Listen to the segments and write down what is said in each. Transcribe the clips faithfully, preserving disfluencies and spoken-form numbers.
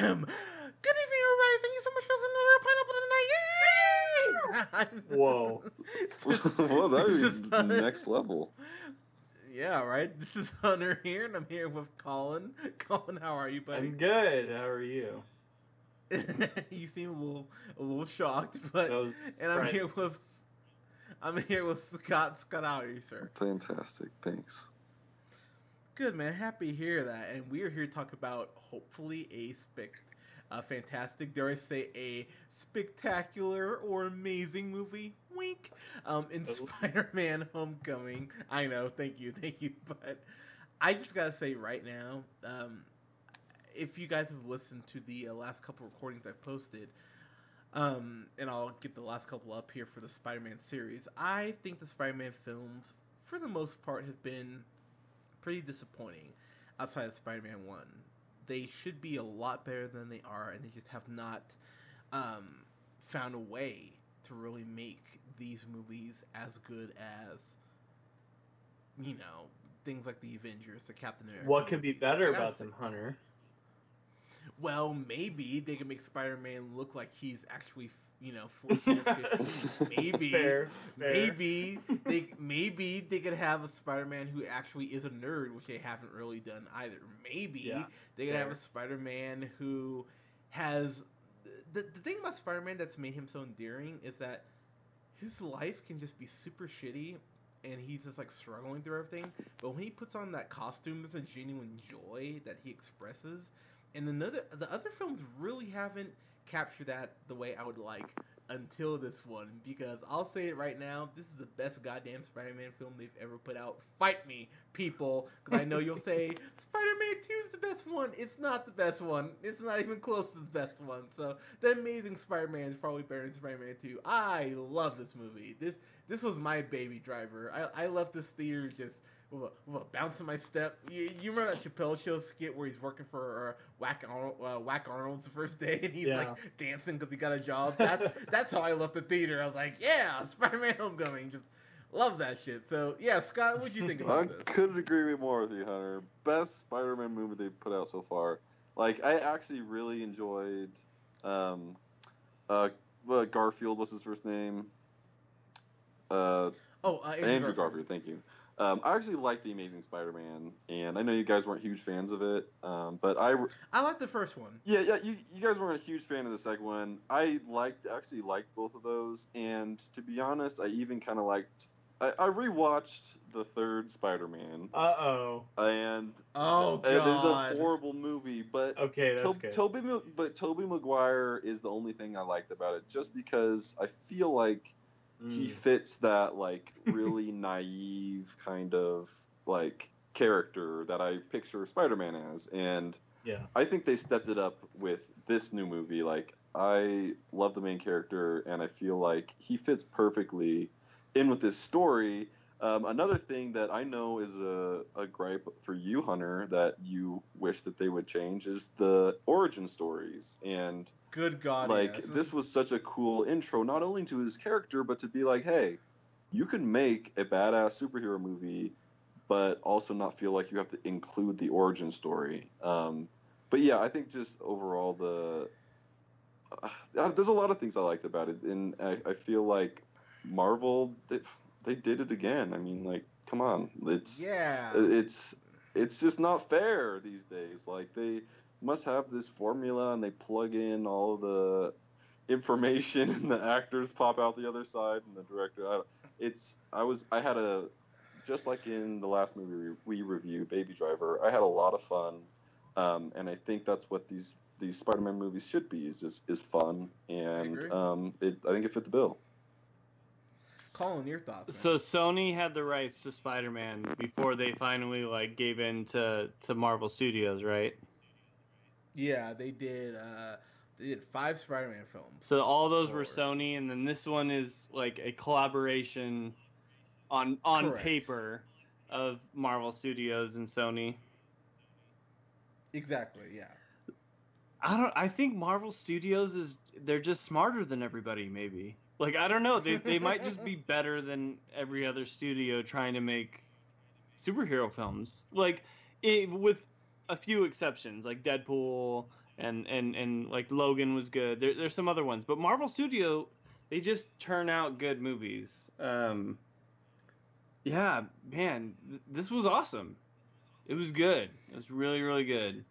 Bam! Good evening, everybody. Thank you so much for listening to the Real Pineapple tonight. Yay! Whoa. Just, Whoa, that is next level. Yeah, right? This is Hunter here, and I'm here with Colin. Colin, how are you, buddy? I'm good. How are you? You seem a little a little shocked, but and I'm right. here with I'm here with Scott Scott how are you, sir? Fantastic, thanks. Good, man. Happy to hear that. And we are here to talk about hopefully a spic, a fantastic, dare I say, a spectacular or amazing movie, wink, um, in oh. Spider-Man: Homecoming. I know, thank you, thank you. But I just gotta say right now, um, if you guys have listened to the uh, last couple recordings I've posted, um, and I'll get the last couple up here for the Spider-Man series, I think the Spider-Man films, for the most part, have been pretty disappointing outside of Spider-Man one. They should be a lot better than they are, and they just have not um, found a way to really make these movies as good as, you know, things like the Avengers, the Captain America. What could be better about them, Hunter? Well, maybe they could make Spider-Man look like he's actually, you know, fourteen or fifteen. Maybe, fair, fair. maybe they, maybe they could have a Spider-Man who actually is a nerd, which they haven't really done either. Maybe yeah, they could fair. have a Spider-Man who has the the thing about Spider-Man that's made him so endearing is that his life can just be super shitty, and he's just like struggling through everything. But when he puts on that costume, there's a genuine joy that he expresses. And another, the other films really haven't capture that the way I would like until this one, because I'll say it right now, this is the best goddamn Spider-Man film they've ever put out. Fight me, people, because I know you'll say Spider-Man two is the best one. It's not the best one. It's not even close to the best one. So The Amazing Spider-Man is probably better than Spider-Man two. I love this movie. This this was my Baby Driver. I, I left this theater just with a, with a bounce in my step. You, you remember that Chappelle Show skit where he's working for uh, Whack Arnold, uh, Whack Arnold's the first day, and he's yeah. like dancing because he got a job? That's, that's how I left the theater. I was like, yeah, Spider-Man Homecoming. Just love that shit. So, yeah, Scott, what do you think about I this? I couldn't agree more with you, Hunter. Best Spider-Man movie they've put out so far. Like, I actually really enjoyed um, uh, Garfield. What's his first name? Uh, oh, uh, Andrew, Andrew Garfield. Garfield. Thank you. Um, I actually like The Amazing Spider-Man, and I know you guys weren't huge fans of it, um, but I... I liked the first one. Yeah, yeah, you, you guys weren't a huge fan of the second one. I liked, actually liked both of those, and to be honest, I even kind of liked... I, I rewatched the third Spider-Man. Uh-oh. And... Oh, God. It is a horrible movie, but... Okay, that's Tob- good. Toby, but Toby Maguire is the only thing I liked about it, just because I feel like... He fits that, like, really naive kind of, like, character that I picture Spider-Man as. And yeah. I think they stepped it up with this new movie. Like, I love the main character, and I feel like he fits perfectly in with this story. Um, another thing that I know is a, a gripe for you, Hunter, that you wish that they would change is the origin stories. And good God, like, yes. This was such a cool intro, not only to his character, but to be like, hey, you can make a badass superhero movie, but also not feel like you have to include the origin story. Um, but yeah, I think just overall, the uh, there's a lot of things I liked about it. And I, I feel like Marvel... It, They did it again. I mean, like, come on. It's yeah. It's it's just not fair these days. Like, they must have this formula, and they plug in all the information, and the actors pop out the other side, and the director. I, it's I was I had a just like in the last movie we reviewed, Baby Driver. I had a lot of fun, um, and I think that's what these these Spider-Man movies should be. Is just is fun, and I agree. um, it I think it fit the bill. Colin, your thoughts, man. So Sony had the rights to Spider-Man before they finally like gave in to, to Marvel Studios, right? Yeah, they did. Uh, they did five Spider-Man films. So all those Lord. were Sony, and then this one is like a collaboration on on Correct. paper of Marvel Studios and Sony. Exactly. Yeah. I don't. I think Marvel Studios is they're just smarter than everybody, maybe. Like, I don't know, they they might just be better than every other studio trying to make superhero films. Like, it, with a few exceptions, like Deadpool and and and like Logan was good. There, there's some other ones, but Marvel Studio, they just turn out good movies. Um, yeah, man, th- this was awesome. It was good. It was really, really good.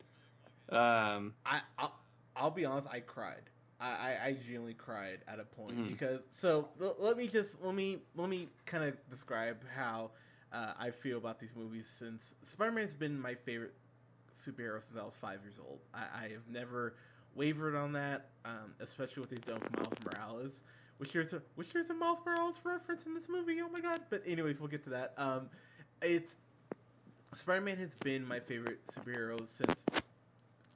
Um, I I'll, I'll be honest, I cried. I, I genuinely cried at a point mm-hmm. because so l- let me just let me let me kind of describe how uh, I feel about these movies. Since Spider-Man's been my favorite superhero since I was five years old, I, I have never wavered on that, um, especially what they've done with Miles Morales, which there's a which there's a Miles Morales reference in this movie. Oh my god! But anyways, we'll get to that. Um, it's Spider-Man has been my favorite superhero since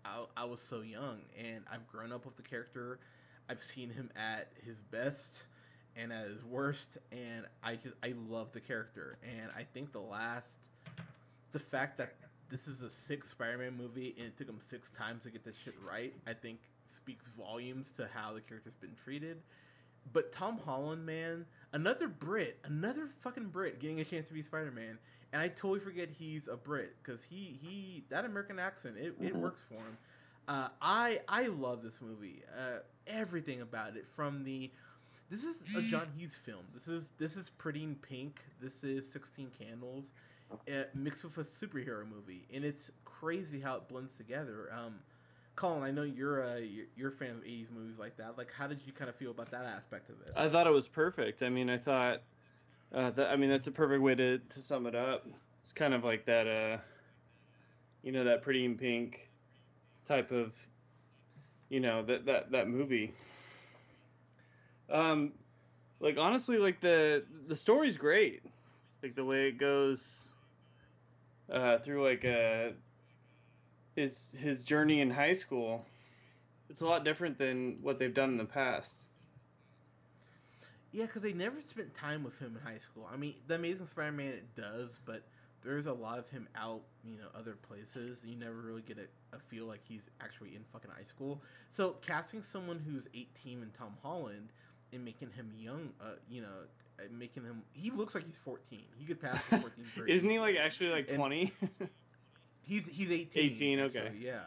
I, I was so young, and I've grown up with the character. I've seen him at his best and at his worst, and I just I love the character. And I think the last the fact that this is a sixth Spider-Man movie and it took him six times to get this shit right, I think speaks volumes to how the character's been treated. But Tom Holland, man, another Brit, another fucking Brit getting a chance to be Spider-Man. And I totally forget he's a Brit, because he, he, that American accent, it, it mm-hmm. works for him. Uh, I I love this movie. Uh, everything about it, from the, this is a John Hughes film. This is this is Pretty in Pink. This is sixteen Candles, uh, mixed with a superhero movie. And it's crazy how it blends together. Um, Colin, I know you're a you're a fan of eighties movies like that. Like, how did you kind of feel about that aspect of it? I thought it was perfect. I mean, I thought, uh, that, I mean, that's a perfect way to, to sum it up. It's kind of like that, uh, you know, that Pretty in Pink type of, you know, that that that movie. Um, like honestly, like the the story's great. Like the way it goes uh, through, like a. His, his journey in high school, it's a lot different than what they've done in the past. Yeah, because they never spent time with him in high school. I mean, The Amazing Spider-Man, it does, but there's a lot of him out, you know, other places. You never really get a, a feel like he's actually in fucking high school. So casting someone who's eighteen and Tom Holland and making him young, uh, you know, making him... He looks like he's fourteen. He could pass the fourteen grade. Isn't he, like, actually, like, twenty? He's he's eighteen. eighteen, okay. Actually, yeah.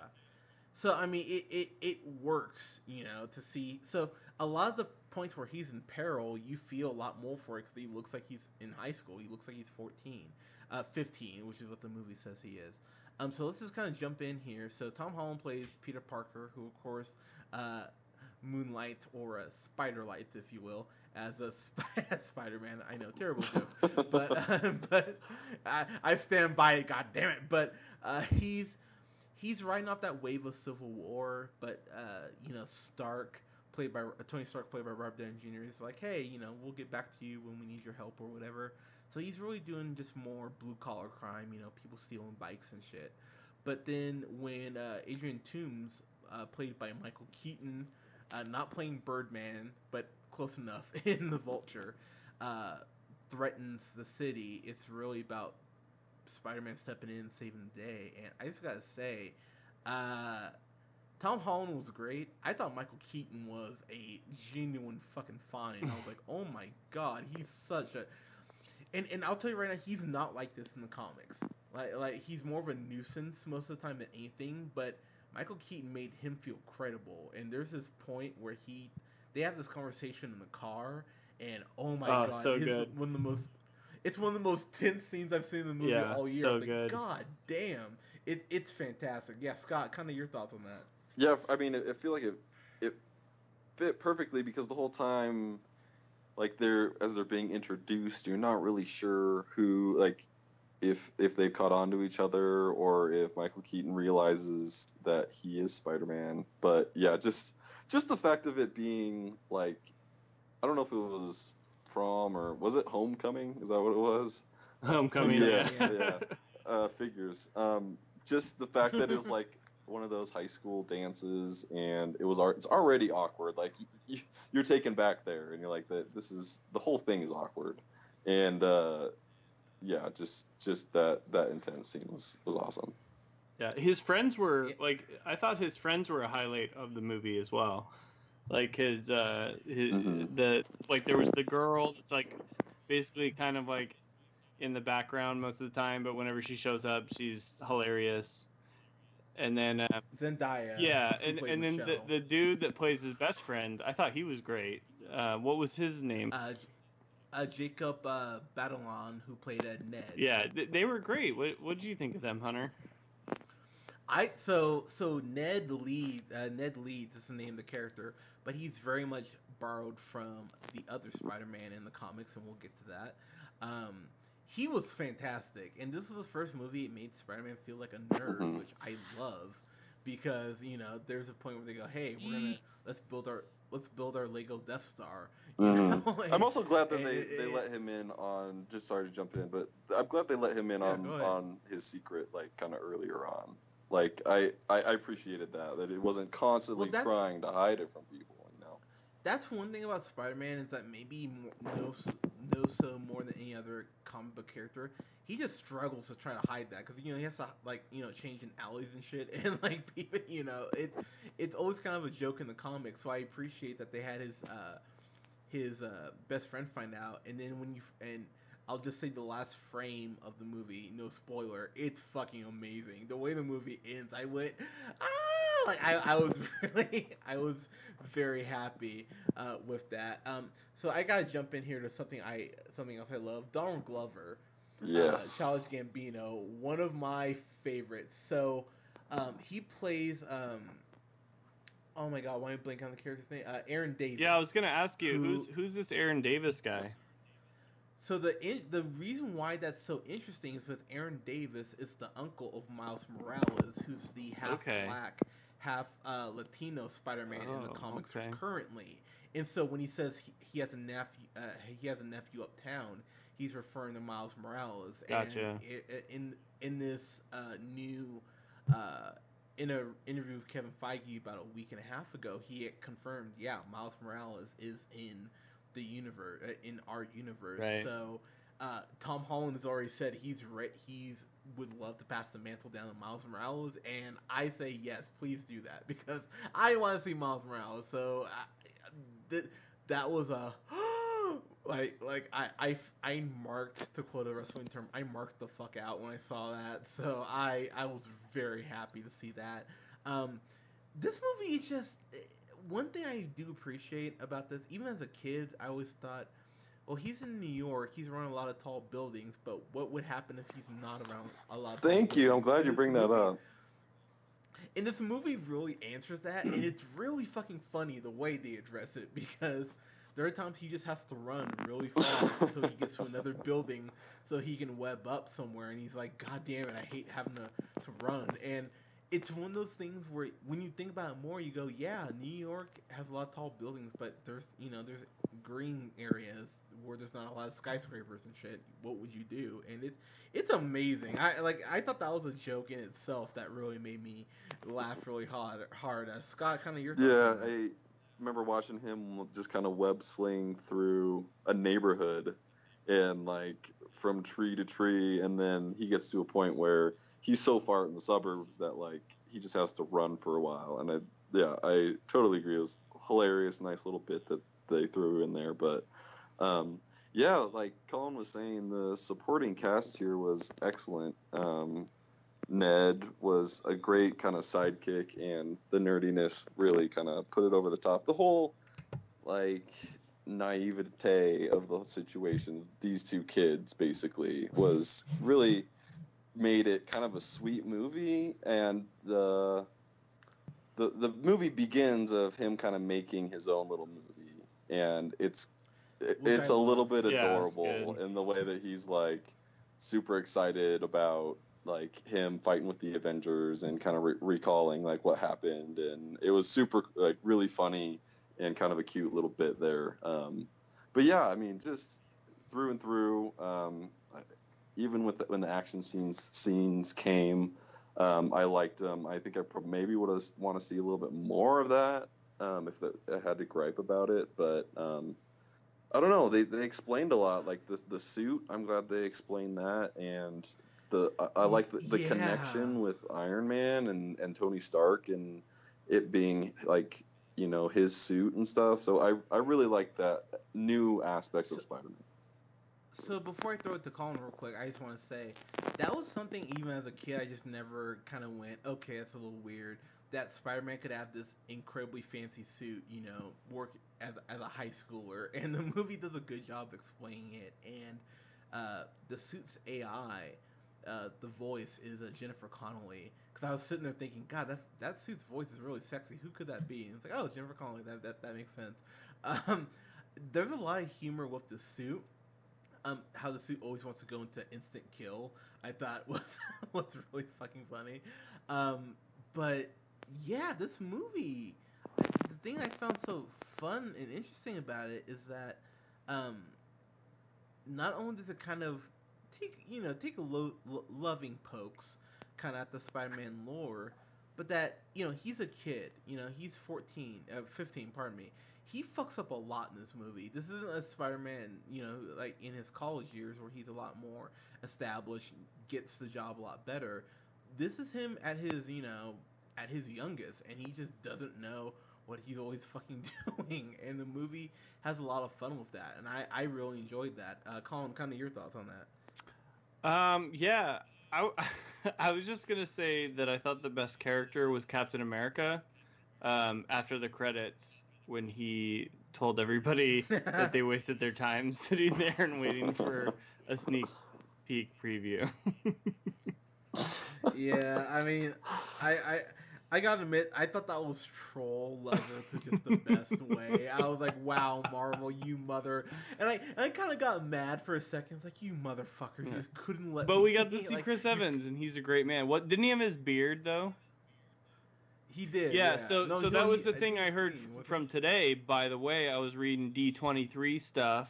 So, I mean, it, it, it works, you know, to see. So, a lot of the points where he's in peril, you feel a lot more for it because he looks like he's in high school. He looks like he's fourteen. Uh, fifteen, which is what the movie says he is. Um, so, let's just kind of jump in here. So, Tom Holland plays Peter Parker, who, of course, uh, moonlights or uh, spider lights, if you will, as a sp- Spider-Man. I know, terrible joke, but uh, but I, I stand by it. God damn it! But uh, he's he's riding off that wave of Civil War. But uh, you know, Stark played by uh, Tony Stark played by Robert Downey Junior is like, hey, you know, we'll get back to you when we need your help or whatever. So he's really doing just more blue collar crime. You know, people stealing bikes and shit. But then when uh, Adrian Toomes, uh, played by Michael Keaton. Uh, not playing Birdman, but close enough in The Vulture, uh, threatens the city. It's really about Spider-Man stepping in and saving the day. And I just got to say, uh, Tom Holland was great. I thought Michael Keaton was a genuine fucking find. I was like, oh my god, he's such a... And and I'll tell you right now, he's not like this in the comics. Like, like he's more of a nuisance most of the time than anything, but... Michael Keaton made him feel credible, and there's this point where he, they have this conversation in the car, and oh my oh, god, so his, good. one of the most, it's one of the most tense scenes I've seen in the movie yeah, all year. So like, good. God damn, it it's fantastic. Yeah, Scott, kind of your thoughts on that? Yeah, I mean, I feel like it it fit perfectly because the whole time, like they're as they're being introduced, you're not really sure who like. If if they've caught on to each other or if Michael Keaton realizes that he is Spider-Man. But, yeah, just just the fact of it being, like, I don't know if it was prom or was it Homecoming? Is that what it was? Homecoming, yeah. Yeah, yeah. Uh, figures. Um, just the fact that it was, like, one of those high school dances and it was it's already awkward. Like, you, you're taken back there and you're like, this is the whole thing is awkward. And, uh Yeah, just just that, that intense scene was, was awesome. Yeah, his friends were, like, I thought his friends were a highlight of the movie as well. Like, his, uh, his mm-hmm. the, like, there was the girl that's, like, basically kind of, like, in the background most of the time, but whenever she shows up, she's hilarious. And then uh, Zendaya. Yeah, and, and then the, the dude that plays his best friend, I thought he was great. Uh, what was his name? Uh, uh, Jacob uh, Batalon, who played uh, Ned. Yeah, th- they were great. What What did you think of them, Hunter? I so so Ned Leeds. Uh, Ned Leeds is the name of the character, but he's very much borrowed from the other Spider-Man in the comics, and we'll get to that. Um, He was fantastic, and this was the first movie it made Spider-Man feel like a nerd, mm-hmm. which I love, because you know there's a point where they go, "Hey, we're gonna let's build our let's build our Lego Death Star." You mm-hmm. know? Like, I'm also glad that they, it, they let him in on. Just sorry to jump in, but I'm glad they let him in yeah, on on his secret like kind of earlier on. Like I, I I appreciated that that it wasn't constantly well, trying to hide it from people. You know, that's one thing about Spider-Man is that maybe more, no. No, so more than any other comic book character, he just struggles to try to hide that because you know he has to like you know change in alleys and shit, and like people, you know it's it's always kind of a joke in the comics. So I appreciate that they had his uh his uh best friend find out, and then when you and I'll just say the last frame of the movie, no spoiler, it's fucking amazing. The way the movie ends, I went ah like I I was really I was very happy uh, with that. Um, so I gotta jump in here to something I something else I love. Donald Glover, yes, uh, Childish Gambino, one of my favorites. So um, he plays um oh my god, why am I blanking on the character's name? Uh, Aaron Davis. Yeah, I was gonna ask you who, who's who's this Aaron Davis guy. So the in, the reason why that's so interesting is with Aaron Davis is the uncle of Miles Morales, who's the half okay. black, half uh, Latino Spider-Man oh, in the comics okay. currently. And so when he says he, he has a nephew, uh, he has a nephew uptown, he's referring to Miles Morales. Gotcha. And it, it, in in this uh, new uh, in a interview with Kevin Feige about a week and a half ago, he had confirmed, yeah, Miles Morales is in. The universe uh, in our universe, right. so uh, Tom Holland has already said he's re- he's would love to pass the mantle down to Miles Morales, and I say yes, please do that because I want to see Miles Morales. So I, th- that was a like like I, I I marked to quote a wrestling term, I marked the fuck out when I saw that. So I I was very happy to see that. Um, this movie is just. It, One thing I do appreciate about this, even as a kid, I always thought, well, he's in New York, he's around a lot of tall buildings, but what would happen if he's not around a lot of tall buildings? Thank you, I'm glad you bring that up. And this movie really answers that, and it's really fucking funny the way they address it, because there are times he just has to run really fast until he gets to another building so he can web up somewhere, and he's like, God damn it, I hate having to, to run, and... It's one of those things where when you think about it more, you go, yeah, New York has a lot of tall buildings, but there's, you know, there's green areas where there's not a lot of skyscrapers and shit. What would you do? And it's it's amazing. I like I thought that was a joke in itself that really made me laugh really hard. Hard. Uh, Scott, kind of your yeah, thoughts? Yeah, I remember watching him just kind of web sling through a neighborhood and like from tree to tree, and then he gets to a point where. He's so far in the suburbs that, like, he just has to run for a while. And, I, yeah, I totally agree. It was a hilarious, nice little bit that they threw in there. But, um, yeah, like Colin was saying, the supporting cast here was excellent. Um, Ned was a great kind of sidekick, and the nerdiness really kind of put it over the top. The whole, like... naivete of the situation, these two kids, basically, was really... made it kind of a sweet movie, and the the the movie begins of him kind of making his own little movie, and it's it, it's a little bit adorable yeah, in the way that he's like super excited about like him fighting with the Avengers and kind of re- recalling like what happened, and it was super like really funny and kind of a cute little bit there. Um, but yeah, I mean, just through and through. Um, I, Even with the, when the action scenes scenes came, um, I liked them. I think I pro- maybe would have want to see a little bit more of that um, if the, I had to gripe about it. But um, I don't know. They they explained a lot, like the the suit. I'm glad they explained that, and the I, I like the, the yeah. connection with Iron Man and, and Tony Stark and it being like you know his suit and stuff. So I I really like that new aspects so, of Spider-Man. So before I throw it to Colin real quick, I just want to say that was something even as a kid I just never kind of went, okay, that's a little weird that Spider-Man could have this incredibly fancy suit, you know, work as as a high schooler, and the movie does a good job explaining it. And uh, the suit's A I, uh, the voice is uh, Jennifer Connelly, because I was sitting there thinking, God, that that suit's voice is really sexy. Who could that be? And it's like, oh, Jennifer Connelly. That that that makes sense. Um, there's a lot of humor with the suit. Um, how the suit always wants to go into instant kill, I thought was was really fucking funny. Um, but yeah, this movie, the thing I found so fun and interesting about it is that um, not only does it kind of take you know take a lo- lo- loving pokes kind of at the Spider-Man lore, but that, you know, he's a kid, you know, he's fourteen, uh, fifteen, pardon me. He fucks up a lot in this movie. This isn't a Spider-Man, you know, like in his college years where he's a lot more established, gets the job a lot better. This is him at his, you know, at his youngest, and he just doesn't know what he's always fucking doing. And the movie has a lot of fun with that, and I, I really enjoyed that. Uh, Colin, kind of your thoughts on that? Um, yeah. I, I was just going to say that I thought the best character was Captain America um, after the credits when he told everybody that they wasted their time sitting there and waiting for a sneak peek preview. Yeah, I mean, I, I I gotta admit, I thought that was troll level to just the best way. I was like, wow, Marvel, you mother. And I and I kind of got mad for a second. It's like, you motherfucker, you just couldn't let but me. But we got to see like, Chris Evans, and he's a great man. What didn't he have his beard, though? He did. Yeah, yeah. so, no, so no, that was he, the thing I, I heard mean, from it? today. By the way, I was reading D twenty-three stuff,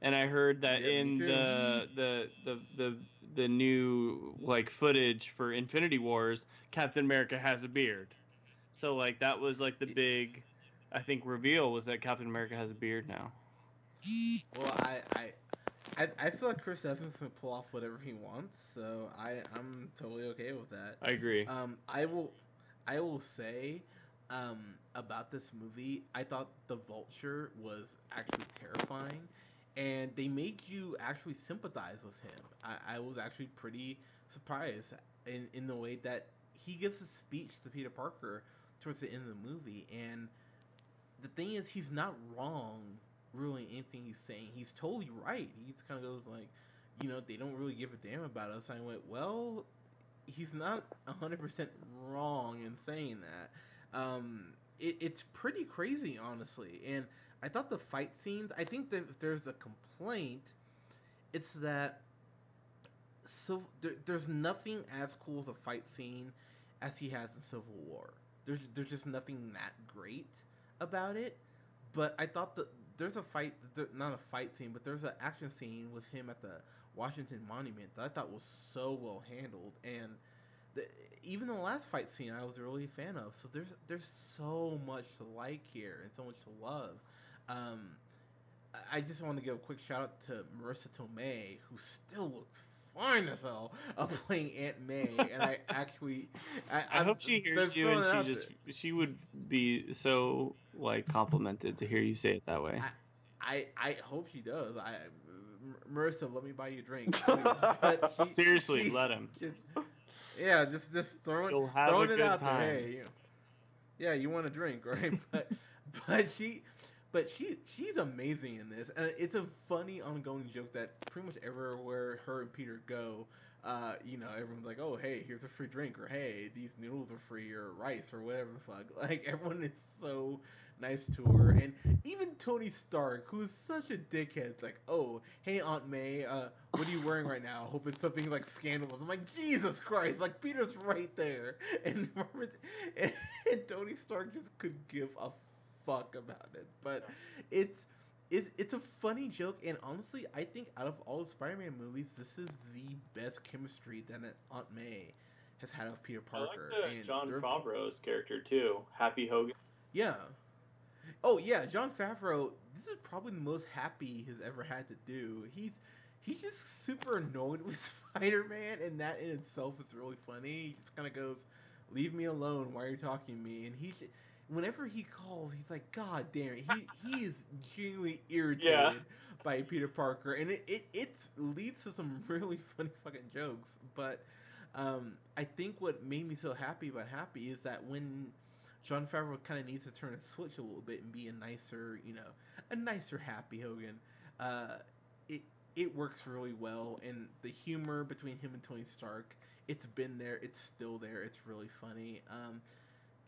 and I heard that yeah, in the, the the the the new like footage for Infinity Wars, Captain America has a beard. So like that was like the big, I think, reveal was that Captain America has a beard now. Well, I I I, I feel like Chris Evans can pull off whatever he wants, so I I'm totally okay with that. I agree. Um, I will I will say. Um, about this movie, I thought the Vulture was actually terrifying, and they made you actually sympathize with him. I, I was actually pretty surprised in, in the way that he gives a speech to Peter Parker towards the end of the movie, and the thing is, he's not wrong really in anything he's saying. He's totally right. He just kind of goes like, you know, they don't really give a damn about us. I went, well, he's not one hundred percent wrong in saying that. Um, it, it's pretty crazy, honestly. And I thought the fight scenes, I think that if there's a complaint, it's that so there, there's nothing as cool as a fight scene as he has in Civil War. There's, there's just nothing that great about it. But I thought that there's a fight, not a fight scene, but there's an action scene with him at the Washington Monument that I thought was so well handled. And The, even the last fight scene I was really a fan of. So there's there's so much to like here and so much to love. Um, I just want to give a quick shout out to Marissa Tomei, who still looks fine as hell uh, playing Aunt May. And I actually I, I, I hope she hears you and she just there. She would be so like complimented to hear you say it that way. I, I, I hope she does. I Marissa, let me buy you a drink. But she, Seriously, she, let him. She, Yeah, just just throwing throwing it out time. there. Hey, you know, yeah, you want a drink, right? But but she but she she's amazing in this, and it's a funny ongoing joke that pretty much everywhere her and Peter go, uh, you know, everyone's like, oh hey, here's a free drink, or hey, these noodles are free, or rice, or whatever the fuck. Like everyone is so nice to her, and even Tony Stark, who's such a dickhead, is like, oh hey Aunt May, uh, what are you wearing right now? I hope it's something like scandalous. I'm like, Jesus Christ, like Peter's right there, and Robert, and, and Tony Stark just could give a fuck about it. But it's it's it's a funny joke, and honestly I think out of all the Spider-Man movies, this is the best chemistry that Aunt May has had with Peter Parker. I like the and John Favreau's character too, Happy Hogan. Yeah. Oh yeah, John Favreau, this is probably the most happy he's ever had to do. He's he's just super annoyed with Spider-Man, and that in itself is really funny. He just kind of goes, leave me alone, why are you talking to me? And he whenever he calls, he's like, God damn it. He he is genuinely irritated yeah. by Peter Parker. And it, it, it leads to some really funny fucking jokes. But um, I think what made me so happy about Happy is that when John Favreau kind of needs to turn a switch a little bit and be a nicer, you know, a nicer Happy Hogan, uh, it it works really well. And the humor between him and Tony Stark, it's been there. It's still there. It's really funny. Um,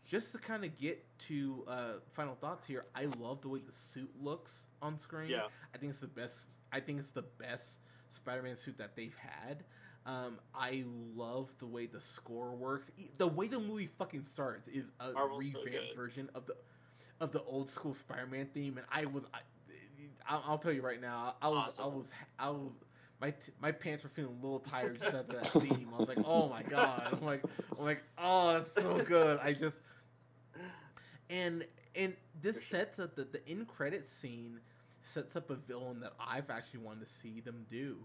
just to kind of get to uh, final thoughts here, I love the way the suit looks on screen. Yeah. I think it's the best. I think it's the best Spider-Man suit that they've had. Um, I love the way the score works. The way the movie fucking starts is a Marvel's revamped so version of the of the old school Spider-Man theme, and I was, I, I'll, I'll tell you right now, I was, awesome. I was, I was, I was, my t- my pants were feeling a little tired just after that theme. I was like, oh my god, I'm like, I'm like, oh, that's so good. I just, and and this sets up the the end credits scene. Sets up a villain that I've actually wanted to see them do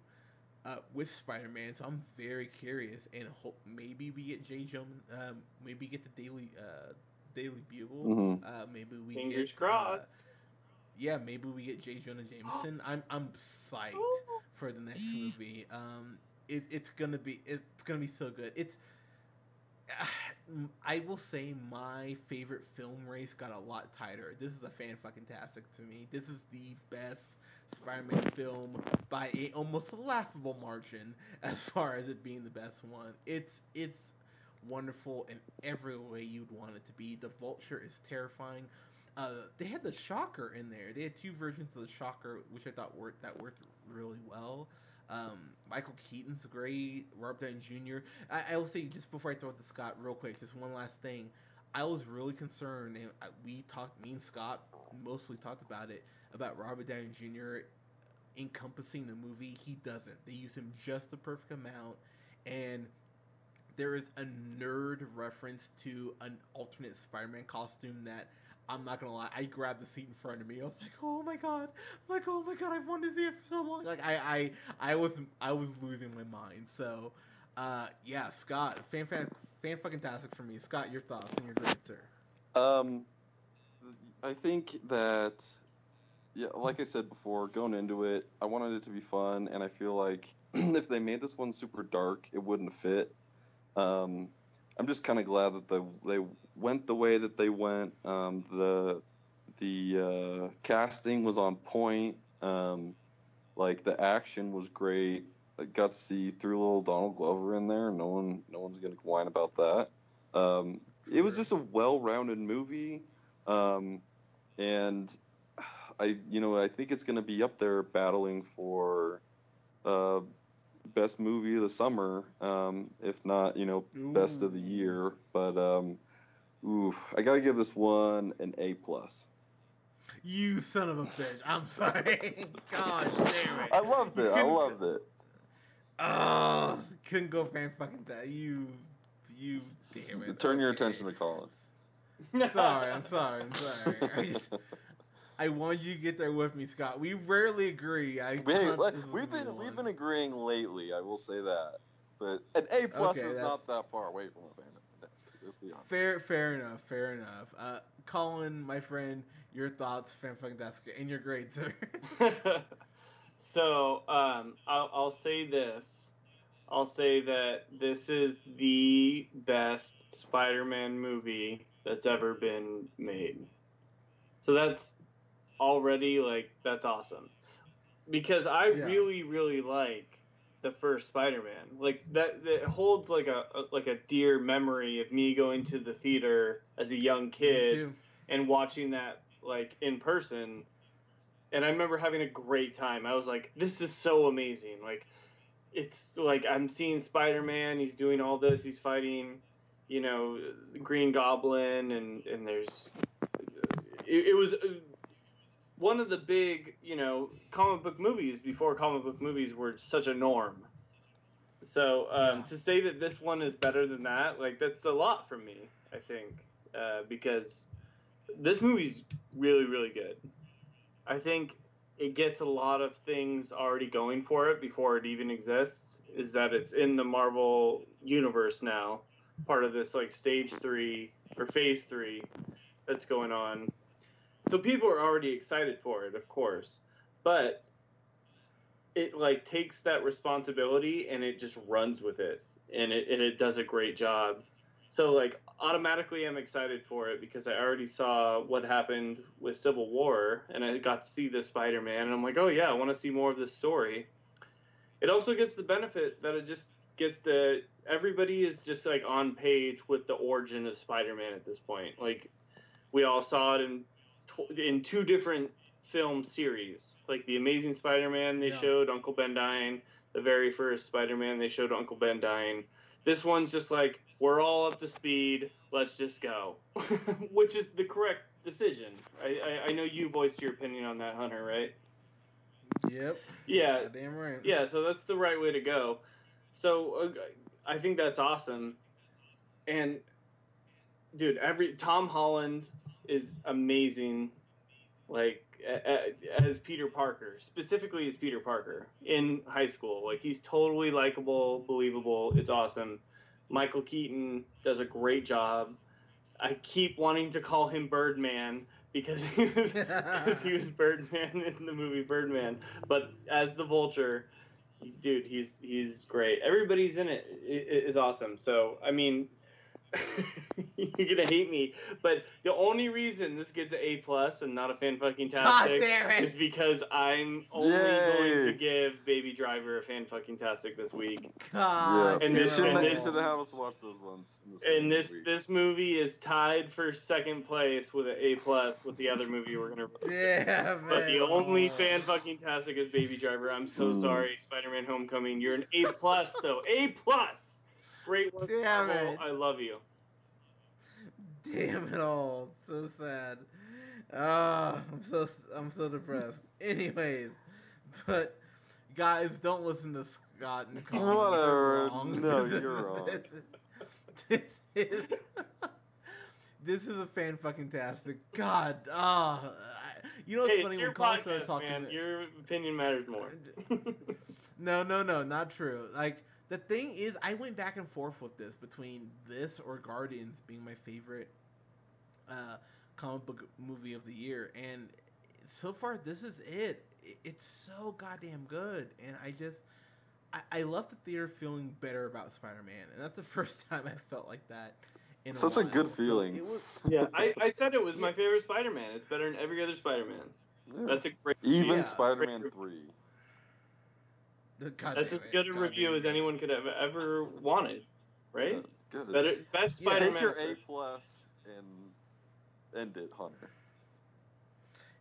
uh, with Spider-Man, so I'm very curious, and hope maybe we get Jay Jones, um, maybe get the Daily uh, Daily Bugle, mm-hmm. uh, maybe we Fingers get crossed. Uh, yeah, maybe we get Jay Jonah Jameson. I'm I'm psyched for the next movie. Um, it, it's gonna be it's gonna be so good. It's I will say my favorite film race got a lot tighter. This is a fan-fucking-tastic to me. This is the best Spider-Man film by a almost laughable margin as far as it being the best one. It's it's wonderful in every way you'd want it to be. The Vulture is terrifying. Uh, they had the Shocker in there. They had two versions of the Shocker, which I thought worked that worked really well. Um, Michael Keaton's great, Robert Downey Junior I, I will say, just before I throw it to Scott real quick, just one last thing. I was really concerned, and I, we talked, me and Scott mostly talked about it, about Robert Downey Junior encompassing the movie. He doesn't. They use him just the perfect amount, and there is a nerd reference to an alternate Spider-Man costume that, I'm not gonna lie, I grabbed the seat in front of me. I was like, oh my god, I'm like oh my god, I've wanted to see it for so long. Like I, I, I was, I was losing my mind. So, uh, yeah, Scott, fan, fan, fan, fucking tastic for me. Scott, your thoughts and your grades, sir. Um, I think that, yeah, like I said before, going into it, I wanted it to be fun, and I feel like if they made this one super dark, it wouldn't fit. Um. I'm just kind of glad that they they went the way that they went. Um, the the uh, casting was on point. Um, like the action was great. I got to see threw a little Donald Glover in there. No one no one's gonna whine about that. Um, sure. It was just a well-rounded movie, um, and I you know I think it's gonna be up there battling for. Uh, Best movie of the summer, um, if not, you know, ooh. Best of the year. But, um, ooh, I gotta give this one an A plus. You son of a bitch. I'm sorry. God damn it. I loved it. I loved it. Oh, couldn't go fan fucking that. You, you, damn it. Turn okay. your attention to Colin. Sorry, I'm sorry, I'm sorry. I just... I want you to get there with me, Scott. We rarely agree. I Wait, we've been we've been agreeing lately. I will say that, but an A plus okay, is that's... not that far away from a fan of the desk. Let's be honest. Fair, fair enough, fair enough. Uh, Colin, my friend, your thoughts, fan fucking desk, and your grades, sir. So, um, I'll, I'll say this. I'll say that this is the best Spider-Man movie that's ever been made. So that's. Already, like, that's awesome. Because I yeah. really, really like the first Spider-Man. Like, that, that holds, like, a, a like a dear memory of me going to the theater as a young kid and watching that, like, in person. And I remember having a great time. I was like, this is so amazing. Like, it's, like, I'm seeing Spider-Man. He's doing all this. He's fighting, you know, the Green Goblin. And, and there's... It, it was... One of the big, you know, comic book movies before comic book movies were such a norm. So um, yeah. to say that this one is better than that, like, that's a lot for me, I think, uh, because this movie's really, really good. I think it gets a lot of things already going for it before it even exists, is that it's in the Marvel universe now, part of this, like, stage three or phase three that's going on. So people are already excited for it, of course. But it, like, takes that responsibility and it just runs with it. And it, and it does a great job. So, like, automatically I'm excited for it because I already saw what happened with Civil War. And I got to see this Spider-Man. And I'm like, oh, yeah, I want to see more of this story. It also gets the benefit that it just gets the... Everybody is just, like, on page with the origin of Spider-Man at this point. Like, we all saw it in in two different film series. Like, The Amazing Spider-Man, they yeah. showed Uncle Ben dying. The very first Spider-Man, they showed Uncle Ben dying. This one's just like, we're all up to speed, let's just go. Which is the correct decision. I, I, I know you voiced your opinion on that, Hunter, right? Yep. Yeah. Goddamn right. Yeah, so that's the right way to go. So, uh, I think that's awesome. And, dude, every Tom Holland is amazing, like, as Peter Parker, specifically as Peter Parker in high school. Like, he's totally likable, believable. It's awesome. Michael Keaton does a great job. I keep wanting to call him Birdman because he was, because he was Birdman in the movie Birdman. But as the Vulture, dude, he's he's great. Everybody's in it is awesome. So, I mean... You're gonna hate me, but the only reason this gets an A plus and not a fan-fucking-tastic is because I'm only Yay. going to give Baby Driver a fan-fucking-tastic this week. God, yeah. and this, you should have the house watch those ones. This and this week. This movie is tied for second place with an A plus with the other movie we're gonna. Yeah, man. But the only oh. fan-fucking-tastic is Baby Driver. I'm so mm. sorry, Spider-Man: Homecoming. You're an A plus though. A plus. Great one. Damn it. I love you. Damn it all. So sad. Ah, uh, I'm so I'm so depressed. Anyways, but guys, don't listen to Scott and Colin. Whatever. You're no, you're wrong. this, this is this is a fan fucking tastic. God, ah, uh, you know what's hey, funny when Colin started talking. Man, to... Your opinion matters more. no, no, no, not true. Like. The thing is, I went back and forth with this between this or Guardians being my favorite uh, comic book movie of the year, and so far this is it. It's so goddamn good, and I just I, I left the theater feeling better about Spider-Man, and that's the first time I felt like that. In so a that's while. a good feeling. It was, yeah, I, I said it was my favorite Spider-Man. It's better than every other Spider-Man. Yeah. That's a great even yeah, Spider-Man great three. God That's as good a God review as anyone could have ever wanted, right? Yeah, good. Better, best yeah, Spider-Man. Take your A plus and end it, Hunter.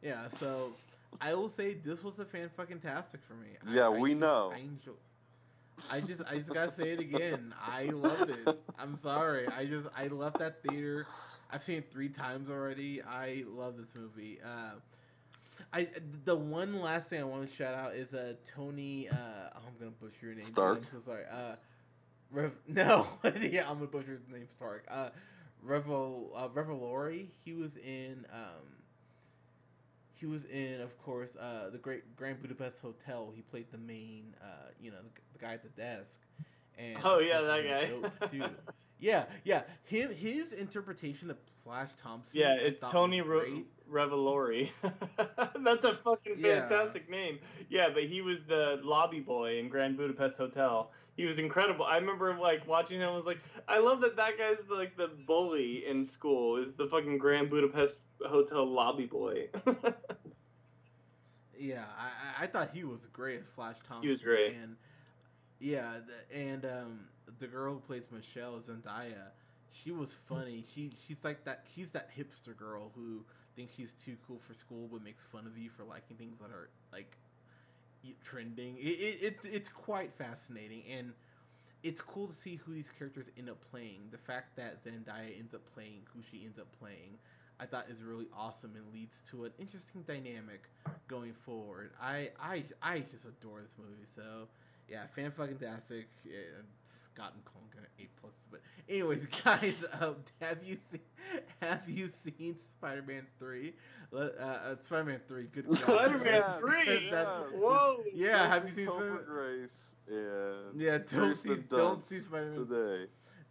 Yeah, so I will say this was a fan fucking tastic for me. Yeah, I, we I just, know. I, enjoy, I just, I just gotta say it again. I loved it. I'm sorry. I just, I left that theater. I've seen it three times already. I love this movie. Uh, I the one last thing I want to shout out is uh Tony uh oh, I'm gonna butcher your name. Stark. I'm so sorry. Uh, Rev, no, yeah, I'm gonna butcher his name. Stark. Uh, Revel uh, Revelori. He was in um. He was in, of course, uh the great Grand Budapest Hotel. He played the main uh you know the, the guy at the desk. And oh yeah, that guy. Dope, dude. Yeah, yeah. Him, his interpretation of Flash Thompson. Yeah, it's Tony Re- Revelori. That's a fucking fantastic yeah. name. Yeah, but he was the lobby boy in Grand Budapest Hotel. He was incredible. I remember like watching him. I was like, I love that that guy's like the bully in school. Is the fucking Grand Budapest Hotel lobby boy. yeah, I, I thought he was great as Flash Thompson. He was great. And, yeah, the, and um, the girl who plays Michelle, Zendaya, she was funny. She she's like that. She's that hipster girl who thinks she's too cool for school, but makes fun of you for liking things that are like trending. It, it it's it's quite fascinating, and it's cool to see who these characters end up playing. The fact that Zendaya ends up playing who she ends up playing, I thought is really awesome and leads to an interesting dynamic going forward. I I I just adore this movie so. Yeah, fan fucking tastic. Yeah, Scott and Colin got an eight plus. But anyways, guys, um, have you seen, have you seen Spider-Man three? Uh, uh, Spider-Man three, good. God, Spider-Man three. Yeah. Whoa. Yeah, have you seen Spider-Man? Grace and yeah, don't see, don't see Spider-Man today.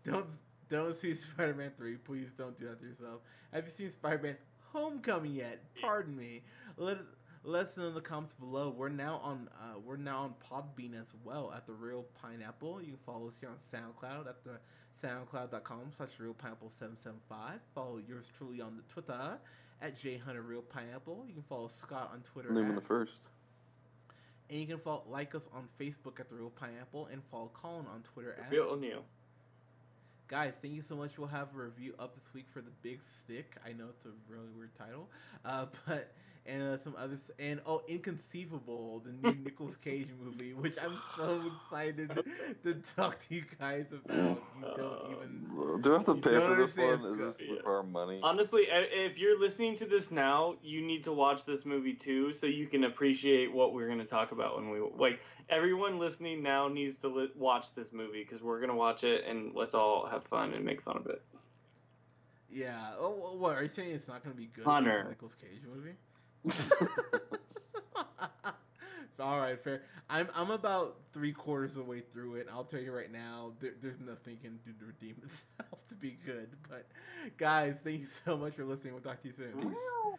Don't Don't see Spider-Man three. Please don't do that to yourself. Have you seen Spider-Man Homecoming yet? Pardon me. Let let us know in the comments below. We're now on uh, we're now on Podbean as well at The Real Pineapple. You can follow us here on SoundCloud at the soundcloud dot com slash real pineapple seven seven five. Follow yours truly on the Twitter at J Hunter Real Pineapple. You can follow Scott on Twitter. Name at, the first. And you can follow, like us on Facebook at The Real Pineapple and follow Colin on Twitter the at Real O'Neill. Guys, thank you so much. We'll have a review up this week for The Big Stick. I know it's a really weird title, uh, but and uh, some others. And oh, Inconceivable, the new Nicolas Cage movie, which I'm so excited to talk to you guys about. You don't even. Do I have to pay for this one? Is this yeah. for our money? Honestly, if you're listening to this now, you need to watch this movie too, so you can appreciate what we're going to talk about when we like. Everyone listening now needs to li- watch this movie because we're going to watch it, and let's all have fun and make fun of it. Yeah. Oh, what are you saying? It's not going to be good. Hunter. It's a Nicolas Cage movie. All right, fair. I'm I'm about three quarters of the way through it. I'll tell you right now, there, there's nothing it can do to redeem itself to be good. But guys, thank you so much for listening. We'll talk to you soon. Peace.